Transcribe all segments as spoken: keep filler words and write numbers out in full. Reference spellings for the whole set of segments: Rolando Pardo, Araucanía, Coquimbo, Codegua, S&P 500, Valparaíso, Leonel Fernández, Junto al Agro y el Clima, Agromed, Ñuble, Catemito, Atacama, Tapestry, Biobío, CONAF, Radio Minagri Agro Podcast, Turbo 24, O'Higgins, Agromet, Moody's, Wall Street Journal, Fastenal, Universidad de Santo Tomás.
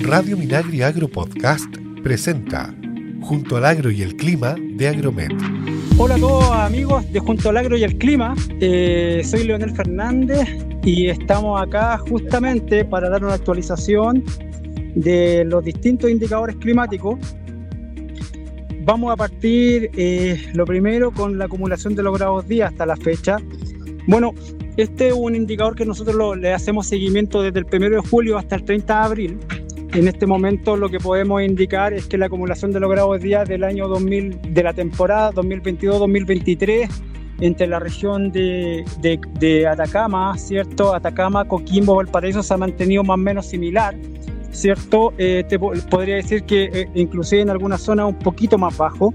Radio Minagri Agro Podcast presenta Junto al Agro y el Clima de Agromet. Hola a todos amigos de Junto al Agro y el Clima, eh, soy Leonel Fernández y estamos acá justamente para dar una actualización de los distintos indicadores climáticos. Vamos a partir eh, lo primero con la acumulación de los grados día hasta la fecha. Bueno, este es un indicador que nosotros lo, le hacemos seguimiento desde el primero de julio hasta el treinta de abril. En este momento lo que podemos indicar es que la acumulación de los grados día del año dos mil, de la temporada dos mil veintidós dos mil veintitrés entre la región de, de, de Atacama, ¿cierto? Atacama, Coquimbo, Valparaíso se ha mantenido más o menos similar, ¿cierto? Eh, te, podría decir que eh, inclusive en algunas zonas un poquito más bajo.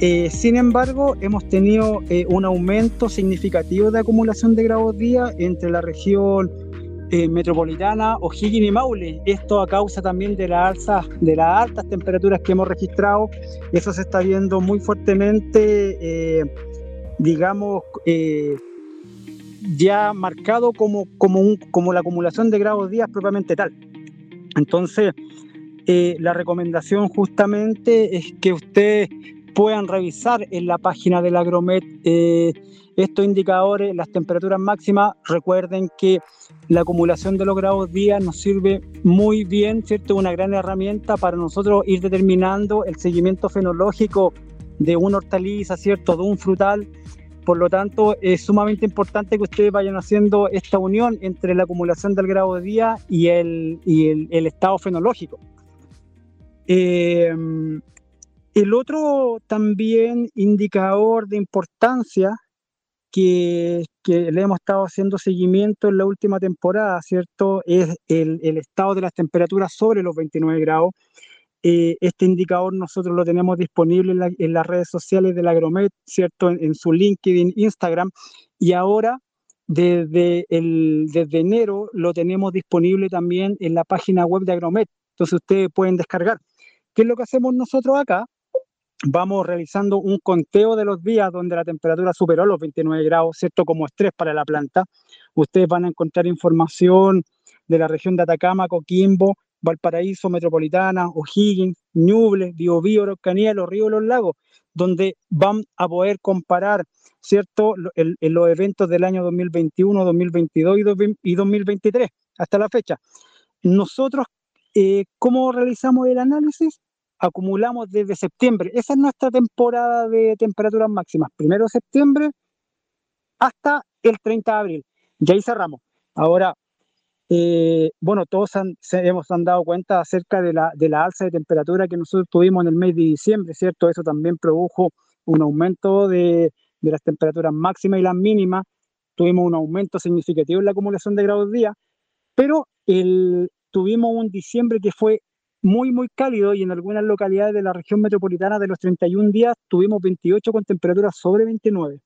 Eh, sin embargo, hemos tenido eh, un aumento significativo de acumulación de grados día entre la región Eh, metropolitana, O'Higgins y Maule. Esto a causa también de la alza, de las altas temperaturas que hemos registrado. Eso se está viendo muy fuertemente, eh, digamos, eh, ya marcado como, como, un, como la acumulación de grados días propiamente tal. Entonces, eh, la recomendación justamente es que usted puedan revisar en la página del Agromet eh, estos indicadores, las temperaturas máximas. Recuerden que la acumulación de los grados día nos sirve muy bien, ¿cierto? Una gran herramienta para nosotros ir determinando el seguimiento fenológico de una hortaliza, ¿cierto? De un frutal. Por lo tanto, es sumamente importante que ustedes vayan haciendo esta unión entre la acumulación del grado día y el, y el, el estado fenológico. Eh, El otro también indicador de importancia que, que le hemos estado haciendo seguimiento en la última temporada, ¿cierto? Es el, el estado de las temperaturas sobre los veintinueve grados. Eh, este indicador nosotros lo tenemos disponible en, la, en las redes sociales del Agromet, ¿cierto? En, en su LinkedIn, Instagram. Y ahora, desde, el, desde enero, lo tenemos disponible también en la página web de Agromet. Entonces, ustedes pueden descargar. ¿Qué es lo que hacemos nosotros acá? Vamos realizando un conteo de los días donde la temperatura superó los veintinueve grados, ¿cierto? Como estrés para la planta. Ustedes van a encontrar información de la región de Atacama, Coquimbo, Valparaíso, Metropolitana, O'Higgins, Ñuble, Biobío, Araucanía, Los Ríos, Los Lagos, donde van a poder comparar, ¿cierto?, el, el, los eventos del año dos mil veintiuno, dos mil veintidós y dos mil veintitrés, hasta la fecha. Nosotros, eh, ¿cómo realizamos el análisis? Acumulamos desde septiembre. Esa es nuestra temporada de temperaturas máximas. Primero de septiembre hasta el treinta de abril. Y ahí cerramos. Ahora, eh, bueno, todos han, se, hemos han dado cuenta acerca de la, de la alza de temperatura que nosotros tuvimos en el mes de diciembre, ¿cierto? Eso también produjo un aumento de, de las temperaturas máximas y las mínimas. Tuvimos un aumento significativo en la acumulación de grados día, pero el, tuvimos un diciembre que fue muy, muy cálido, y en algunas localidades de la región metropolitana de los treinta y un días tuvimos veintiocho con temperaturas sobre veintinueve.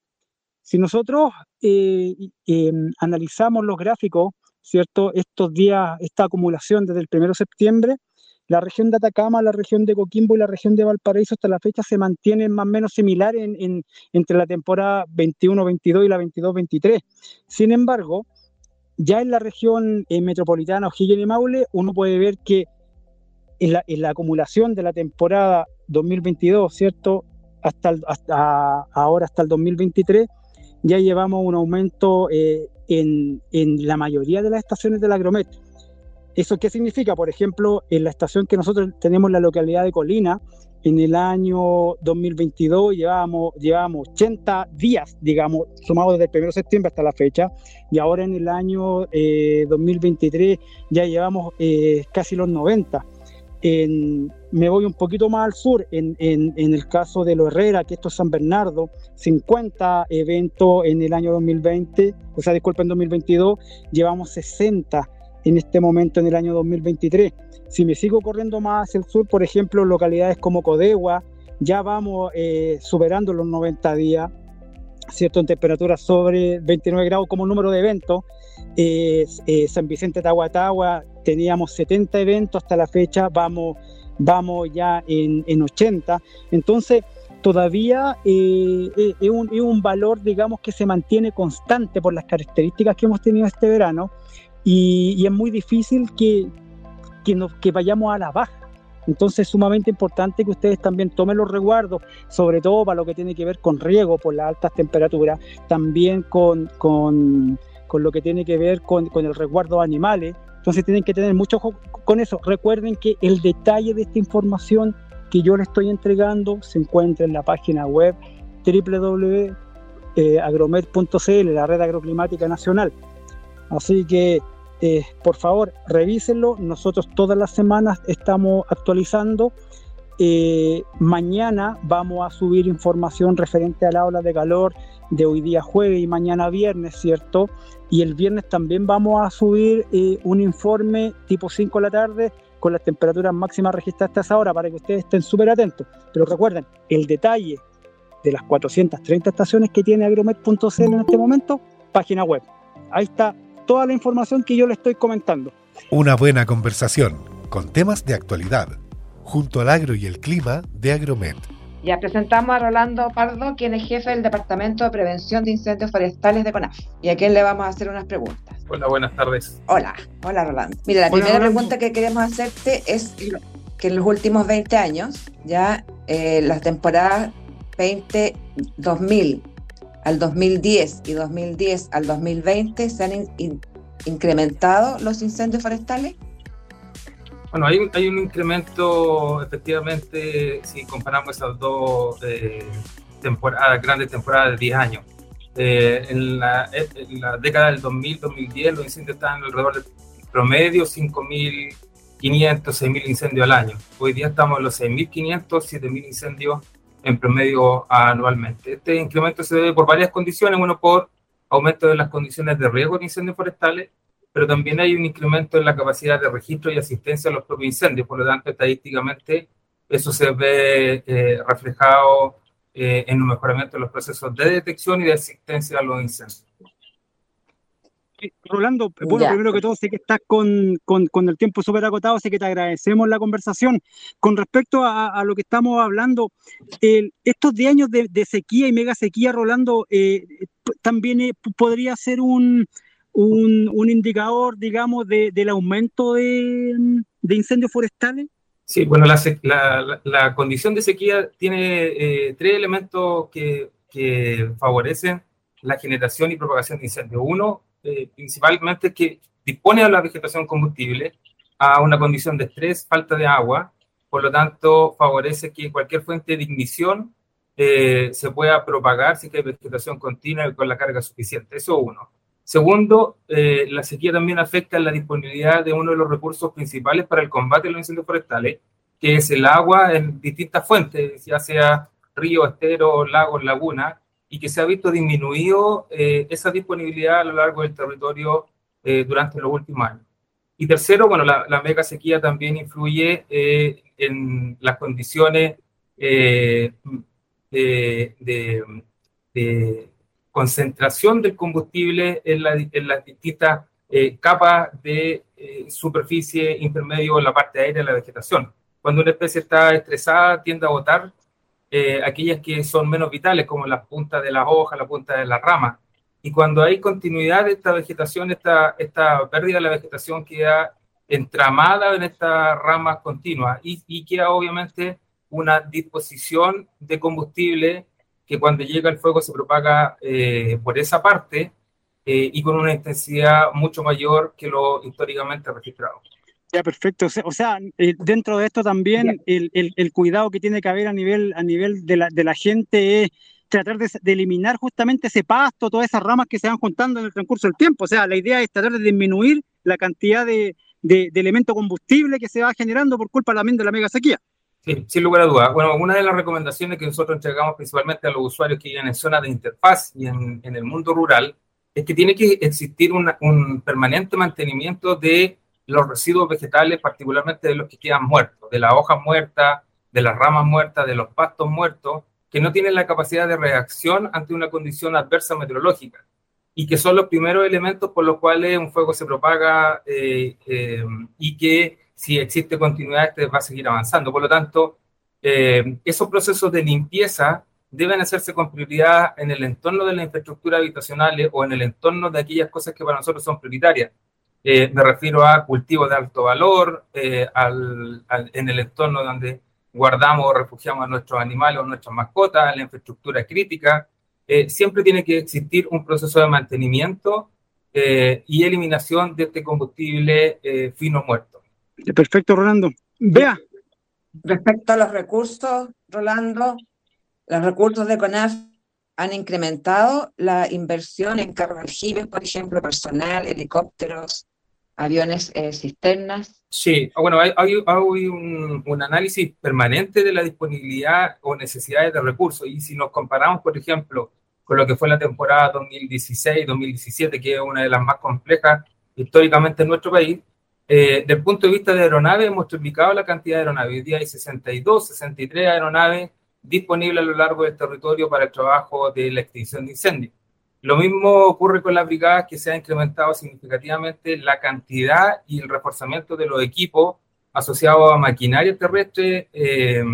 Si nosotros eh, eh, analizamos los gráficos, ¿cierto? Estos días, esta acumulación desde el primero de septiembre, la región de Atacama, la región de Coquimbo y la región de Valparaíso hasta la fecha se mantienen más o menos similares en, en, entre la temporada veintiuno veintidós y la veintidós veintitrés. Sin embargo, ya en la región eh, metropolitana, O'Higgins y Maule, uno puede ver que En la, en la acumulación de la temporada dos mil veintidós, ¿cierto? Hasta, el, hasta ahora, hasta el dos mil veintitrés, ya llevamos un aumento eh, en, en la mayoría de las estaciones del Agromet. ¿Eso qué significa? Por ejemplo, en la estación que nosotros tenemos en la localidad de Colina, en el año dos mil veintidós llevábamos, llevábamos ochenta días, digamos, sumados desde el primero de septiembre hasta la fecha, y ahora en el año eh, dos mil veintitrés ya llevamos eh, casi los noventa. En, me voy un poquito más al sur, en, en, en el caso de Lo Herrera, que esto es San Bernardo, cincuenta eventos en el año dos mil veinte, o sea, disculpen, dos mil veintidós, llevamos sesenta en este momento en el año dos mil veintitrés. Si me sigo corriendo más hacia el sur, por ejemplo, localidades como Codegua, ya vamos eh, superando los noventa días, ¿cierto? En temperaturas sobre veintinueve grados como número de eventos. Eh, eh, San Vicente Tahuatahua teníamos setenta eventos hasta la fecha, vamos, vamos ya en, en ochenta. Entonces, todavía eh, eh, es, un, es un valor, digamos, que se mantiene constante por las características que hemos tenido este verano, y, y es muy difícil que, que, nos, que vayamos a la baja. Entonces es sumamente importante que ustedes también tomen los resguardos, sobre todo para lo que tiene que ver con riego por las altas temperaturas, también con, con, con lo que tiene que ver con, con el resguardo de animales. Entonces tienen que tener mucho ojo con eso. Recuerden que el detalle de esta información que yo les estoy entregando se encuentra en la página web doble u doble u doble u punto agromed punto c l, la Red Agroclimática Nacional. Así que Eh, por favor, revísenlo. Nosotros todas las semanas estamos actualizando. Eh, mañana vamos a subir información referente a la ola de calor de hoy día jueves y mañana viernes, ¿cierto? Y el viernes también vamos a subir eh, un informe tipo cinco de la tarde con las temperaturas máximas registradas hasta esa hora para que ustedes estén súper atentos. Pero recuerden, el detalle de las cuatrocientas treinta estaciones que tiene agromed punto c l en este momento, página web. Ahí está toda la información que yo le estoy comentando. Una buena conversación con temas de actualidad, junto al agro y el clima de Agromet. Ya presentamos a Rolando Pardo, quien es jefe del Departamento de Prevención de Incendios Forestales de CONAF, y a quien le vamos a hacer unas preguntas. Hola, buenas tardes. Hola, hola Rolando. Mira, la hola, primera Rolando. pregunta que queremos hacerte es que en los últimos veinte años, ya eh, las temporadas veinte, dos mil, al dos mil diez y dos mil diez al dos mil veinte se han in, in, incrementado los incendios forestales? Bueno, hay un, hay un incremento efectivamente si comparamos esas dos eh, temporadas, grandes temporadas de diez años. Eh, en, la, en la década del dos mil, dos mil diez los incendios estaban alrededor del promedio cinco mil quinientos, seis mil incendios al año. Hoy día estamos en los seis mil quinientos, siete mil incendios en promedio anualmente. Este incremento se debe por varias condiciones, uno por aumento de las condiciones de riesgo de incendios forestales, pero también hay un incremento en la capacidad de registro y asistencia a los propios incendios, por lo tanto estadísticamente eso se ve eh, reflejado eh, en un mejoramiento de los procesos de detección y de asistencia a los incendios. Rolando, bueno, ya. Primero que todo, sé que estás con, con, con el tiempo súper acotado, así que te agradecemos la conversación. Con respecto a, a lo que estamos hablando, el, estos diez años de, de sequía y mega sequía, Rolando, eh, también eh, podría ser un, un, un indicador, digamos, de, del aumento de, de incendios forestales. Sí, bueno, la, la, la condición de sequía tiene eh, tres elementos que, que favorecen la generación y propagación de incendios. Uno, Eh, principalmente que dispone a la vegetación combustible a una condición de estrés, falta de agua, por lo tanto favorece que cualquier fuente de ignición eh, se pueda propagar sin que hay vegetación continua y con la carga suficiente. Eso uno. Segundo, eh, la sequía también afecta la disponibilidad de uno de los recursos principales para el combate de los incendios forestales, que es el agua en distintas fuentes, ya sea río, estero, lagos, lagunas, y que se ha visto disminuido eh, esa disponibilidad a lo largo del territorio eh, durante los últimos años. Y tercero, bueno, la, la mega sequía también influye eh, en las condiciones eh, de, de, de concentración del combustible en, la, en las distintas eh, capas de eh, superficie, intermedio, en la parte aérea de la vegetación. Cuando una especie está estresada, tiende a botar Eh, aquellas que son menos vitales, como las puntas de las hojas, la punta de las ramas. Y cuando hay continuidad de esta vegetación, esta, esta pérdida de la vegetación queda entramada en estas ramas continuas y, y queda obviamente una disposición de combustible que cuando llega el fuego se propaga eh, por esa parte eh, y con una intensidad mucho mayor que lo históricamente registrado. Ya, perfecto. O sea, o sea, dentro de esto también el, el, el cuidado que tiene que haber a nivel, a nivel de, la, de la gente es tratar de, de eliminar justamente ese pasto, todas esas ramas que se van juntando en el transcurso del tiempo. O sea, la idea es tratar de disminuir la cantidad de, de, de elemento combustible que se va generando por culpa también de la mega sequía. Sí, sin lugar a dudas. Bueno, una de las recomendaciones que nosotros entregamos principalmente a los usuarios que viven en zonas de interfaz y en, en el mundo rural es que tiene que existir una, un permanente mantenimiento de los residuos vegetales, particularmente de los que quedan muertos, de las hojas muertas, de las ramas muertas, de los pastos muertos, que no tienen la capacidad de reacción ante una condición adversa meteorológica y que son los primeros elementos por los cuales un fuego se propaga eh, eh, y que si existe continuidad este va a seguir avanzando. Por lo tanto, eh, esos procesos de limpieza deben hacerse con prioridad en el entorno de las infraestructuras habitacionales o en el entorno de aquellas cosas que para nosotros son prioritarias. Eh, me refiero a cultivos de alto valor, eh, al, al, en el entorno donde guardamos o refugiamos a nuestros animales o nuestras mascotas, la infraestructura crítica. Eh, siempre tiene que existir un proceso de mantenimiento eh, y eliminación de este combustible eh, fino muerto. Perfecto, Rolando. Vea. Respecto a los recursos, Rolando, los recursos de CONAF han incrementado la inversión en carroajiles, por ejemplo, personal, helicópteros, aviones eh, cisternas. Sí, bueno, hay, hay, hay un, un análisis permanente de la disponibilidad o necesidades de recursos, y si nos comparamos, por ejemplo, con lo que fue la temporada dos mil dieciséis dos mil diecisiete, que es una de las más complejas históricamente en nuestro país, eh, desde el punto de vista de aeronaves, hemos triplicado la cantidad de aeronaves. Hoy día hay sesenta y dos, sesenta y tres aeronaves disponibles a lo largo del territorio para el trabajo de la extinción de incendios. Lo mismo ocurre con las brigadas, que se ha incrementado significativamente la cantidad y el reforzamiento de los equipos asociados a maquinaria terrestre eh,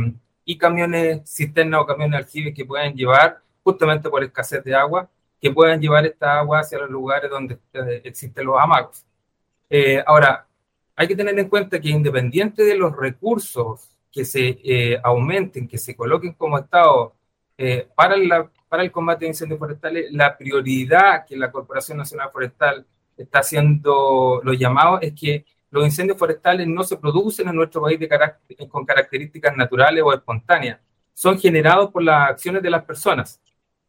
y camiones cisterna o camiones aljibes que puedan llevar, justamente por escasez de agua, que puedan llevar esta agua hacia los lugares donde existen los amagos. Eh, ahora, hay que tener en cuenta que independiente de los recursos que se eh, aumenten, que se coloquen como Estado eh, para la para el combate de incendios forestales, la prioridad que la Corporación Nacional Forestal está haciendo los llamados es que los incendios forestales no se producen en nuestro país de carácter, con características naturales o espontáneas, son generados por las acciones de las personas,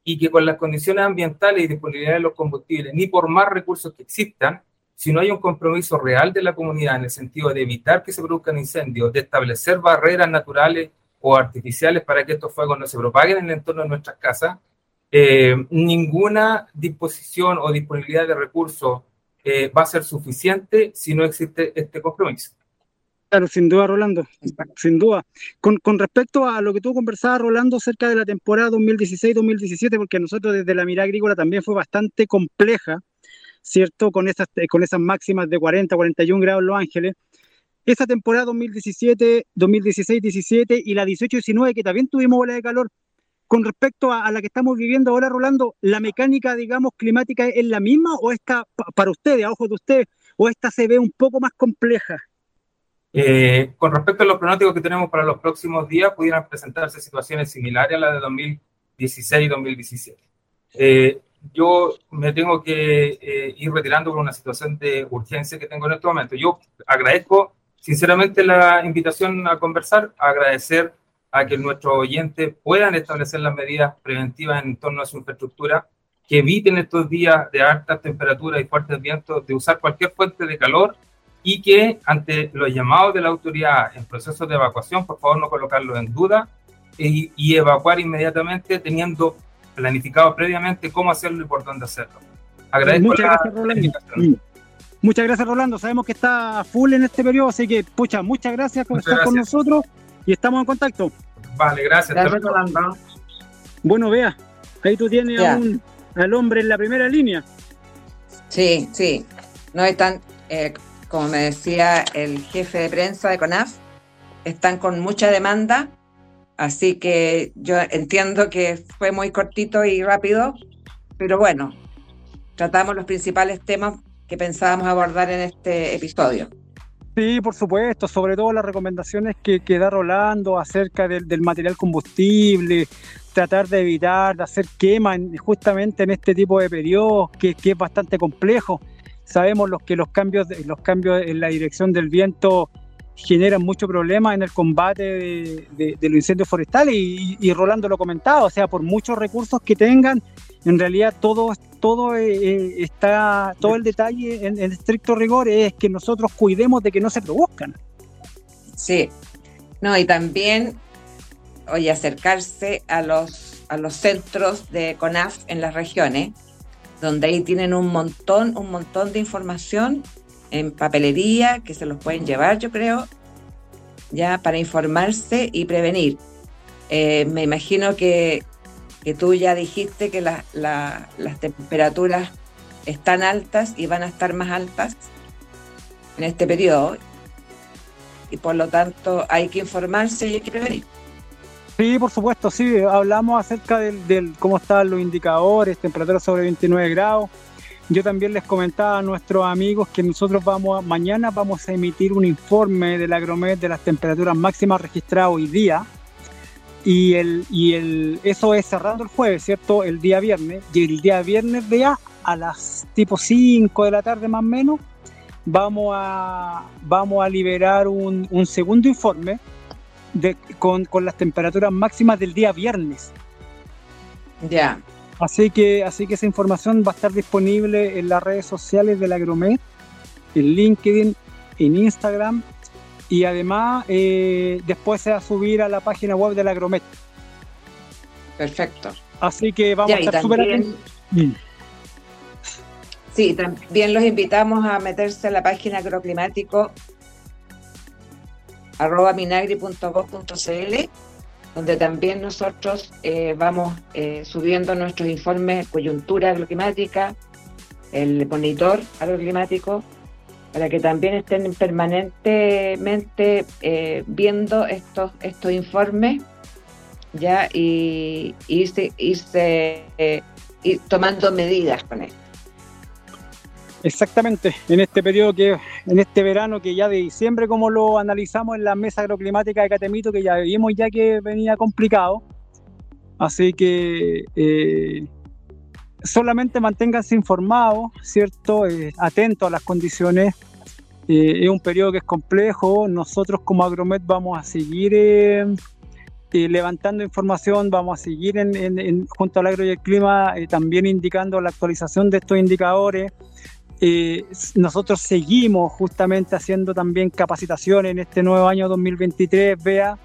y que con las condiciones ambientales y disponibilidad de los combustibles, ni por más recursos que existan, si no hay un compromiso real de la comunidad en el sentido de evitar que se produzcan incendios, de establecer barreras naturales o artificiales para que estos fuegos no se propaguen en el entorno de nuestras casas, Eh, ninguna disposición o disponibilidad de recursos eh, va a ser suficiente si no existe este compromiso. Claro, sin duda, Rolando, sin duda. Con, con respecto a lo que tú conversabas, Rolando, acerca de la temporada dos mil dieciséis dos mil diecisiete, porque nosotros desde la mirada agrícola también fue bastante compleja, ¿cierto? Con esas, con esas máximas de cuarenta, cuarenta y uno grados en Los Ángeles. Esa temporada dos mil diecisiete, dos mil dieciséis diecisiete y la dieciocho diecinueve, que también tuvimos ola de calor. Con respecto a, a la que estamos viviendo ahora, Rolando, ¿la mecánica, digamos, climática es la misma o esta, para ustedes, a ojos de ustedes, o esta se ve un poco más compleja? Eh, con respecto a los pronósticos que tenemos para los próximos días, pudieran presentarse situaciones similares a las de dos mil dieciséis y dos mil diecisiete. Eh, yo me tengo que eh, ir retirando por una situación de urgencia que tengo en este momento. Yo agradezco sinceramente la invitación a conversar, agradecer a que nuestros oyentes puedan establecer las medidas preventivas en torno a su infraestructura, que eviten estos días de altas temperaturas y fuertes vientos de usar cualquier fuente de calor, y que ante los llamados de la autoridad en procesos de evacuación, por favor no colocarlos en duda y, y evacuar inmediatamente, teniendo planificado previamente cómo hacerlo y por dónde hacerlo. Agradezco Muchas la invitación. Muchas gracias, Rolando. Sabemos que está full en este periodo, así que, pucha, muchas gracias por muchas estar gracias. con nosotros y estamos en contacto. Vale, gracias. gracias Rolando. Bueno, Bea, ahí tú tienes yeah. a un, al hombre en la primera línea. Sí, sí. No están, eh, como me decía el jefe de prensa de CONAF, están con mucha demanda, así que yo entiendo que fue muy cortito y rápido, pero bueno, tratamos los principales temas que pensábamos abordar en este episodio. Sí, por supuesto, sobre todo las recomendaciones que, que da Rolando acerca del, del material combustible, tratar de evitar, de hacer quema en, justamente en este tipo de periodos, que, que es bastante complejo. Sabemos los, que los cambios, los cambios en la dirección del viento generan mucho problema en el combate de, de, de los incendios forestales y, y Rolando lo comentaba, o sea, por muchos recursos que tengan, en realidad todo, todo eh, está, todo el detalle en, en estricto rigor es que nosotros cuidemos de que no se produzcan. Sí, no, y también, oye, acercarse a los, a los centros de CONAF en las regiones, donde ahí tienen un montón, un montón de información en papelería, que se los pueden llevar, yo creo, ya para informarse y prevenir. Eh, me imagino que, que tú ya dijiste que la, la, las temperaturas están altas y van a estar más altas en este periodo, y por lo tanto hay que informarse y hay que prevenir. Sí, por supuesto, sí, hablamos acerca del, del cómo están los indicadores, temperatura sobre veintinueve grados, Yo también les comentaba a nuestros amigos que nosotros vamos a, mañana vamos a emitir un informe del Agromet de las temperaturas máximas registradas hoy día. Y, el, y el, eso es cerrando el jueves, ¿cierto? El día viernes. Y el día viernes de a, a las tipo cinco de la tarde más o menos vamos a, vamos a liberar un, un segundo informe de, con, con las temperaturas máximas del día viernes. Ya. Yeah. Así que, así que esa información va a estar disponible en las redes sociales del Agromed, en LinkedIn, en Instagram, y además eh, después se va a subir a la página web del Agromed. Perfecto. Así que vamos ya, a estar súper atentos. Mm. Sí, también los invitamos a meterse en la página agroclimático arroba minagri punto gov punto cl, donde también nosotros eh, vamos eh, subiendo nuestros informes, coyuntura agroclimática, el monitor agroclimático, para que también estén permanentemente eh, viendo estos, estos informes, ya, y, y irse, irse eh, ir tomando medidas con esto. Exactamente, en este periodo, que, en este verano que ya de diciembre, como lo analizamos en la mesa agroclimática de Catemito, que ya vimos ya que venía complicado, así que eh, solamente manténganse informados, ¿cierto? Eh, atentos a las condiciones, eh, es un periodo que es complejo. Nosotros como Agromet vamos a seguir eh, eh, levantando información, vamos a seguir en, en, en, junto al agro y el clima eh, también indicando la actualización de estos indicadores. Eh, nosotros seguimos justamente haciendo también capacitaciones en este nuevo año dos mil veintitrés, Bea,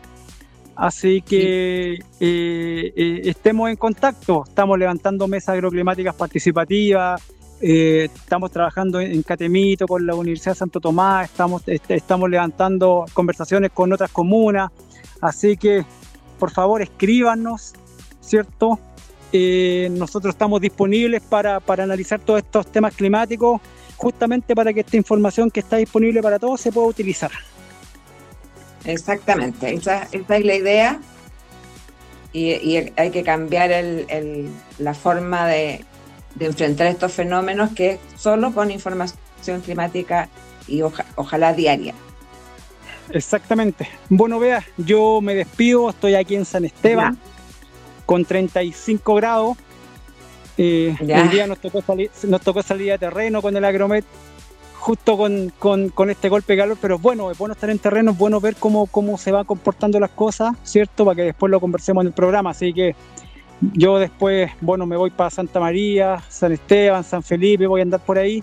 así que sí. eh, eh, estemos en contacto, estamos levantando mesas agroclimáticas participativas, eh, estamos trabajando en Catemito con la Universidad de Santo Tomás, estamos, est- estamos levantando conversaciones con otras comunas, así que por favor escríbanos, ¿cierto? Eh, nosotros estamos disponibles para, para analizar todos estos temas climáticos, justamente para que esta información que está disponible para todos se pueda utilizar. Exactamente, esa, esa es la idea, y, y hay que cambiar el, el, la forma de, de enfrentar estos fenómenos, que es solo con información climática y oja, ojalá diaria. Exactamente. Bueno, Bea, yo me despido, estoy aquí en San Esteban. Ya. Con treinta y cinco grados, eh, hoy día nos tocó, salir, nos tocó salir a terreno con el Agromet, justo con, con, con este golpe de calor, pero bueno, es bueno estar en terreno, es bueno ver cómo, cómo se van comportando las cosas, ¿cierto? Para que después lo conversemos en el programa, así que yo después, bueno, me voy para Santa María, San Esteban, San Felipe, voy a andar por ahí,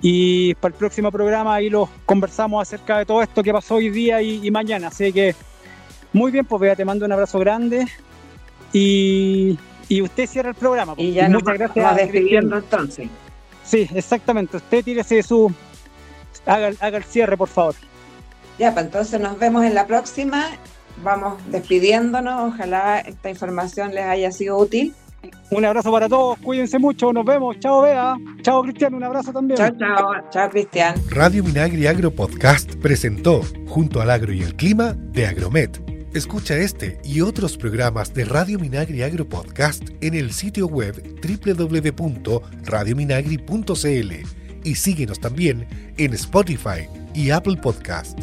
y para el próximo programa ahí los conversamos acerca de todo esto que pasó hoy día y, y mañana, así que muy bien, pues Bea, te mando un abrazo grande. Y, y usted cierra el programa. Y ya nos vamos despidiendo entonces. Sí, exactamente. Usted tírese su... Haga, haga el cierre, por favor. Ya, pues entonces nos vemos en la próxima. Vamos despidiéndonos. Ojalá esta información les haya sido útil. Un abrazo para todos. Cuídense mucho. Nos vemos. Chao, Bea. Chao, Cristian. Un abrazo también. Chao, chao. Chao, Cristian. Radio Minagri Agro Podcast presentó Junto al Agro y el Clima de Agromet. Escucha este y otros programas de Radio Minagri Agro Podcast en el sitio web doble u doble u doble u punto radio minagri punto cl y síguenos también en Spotify y Apple Podcast.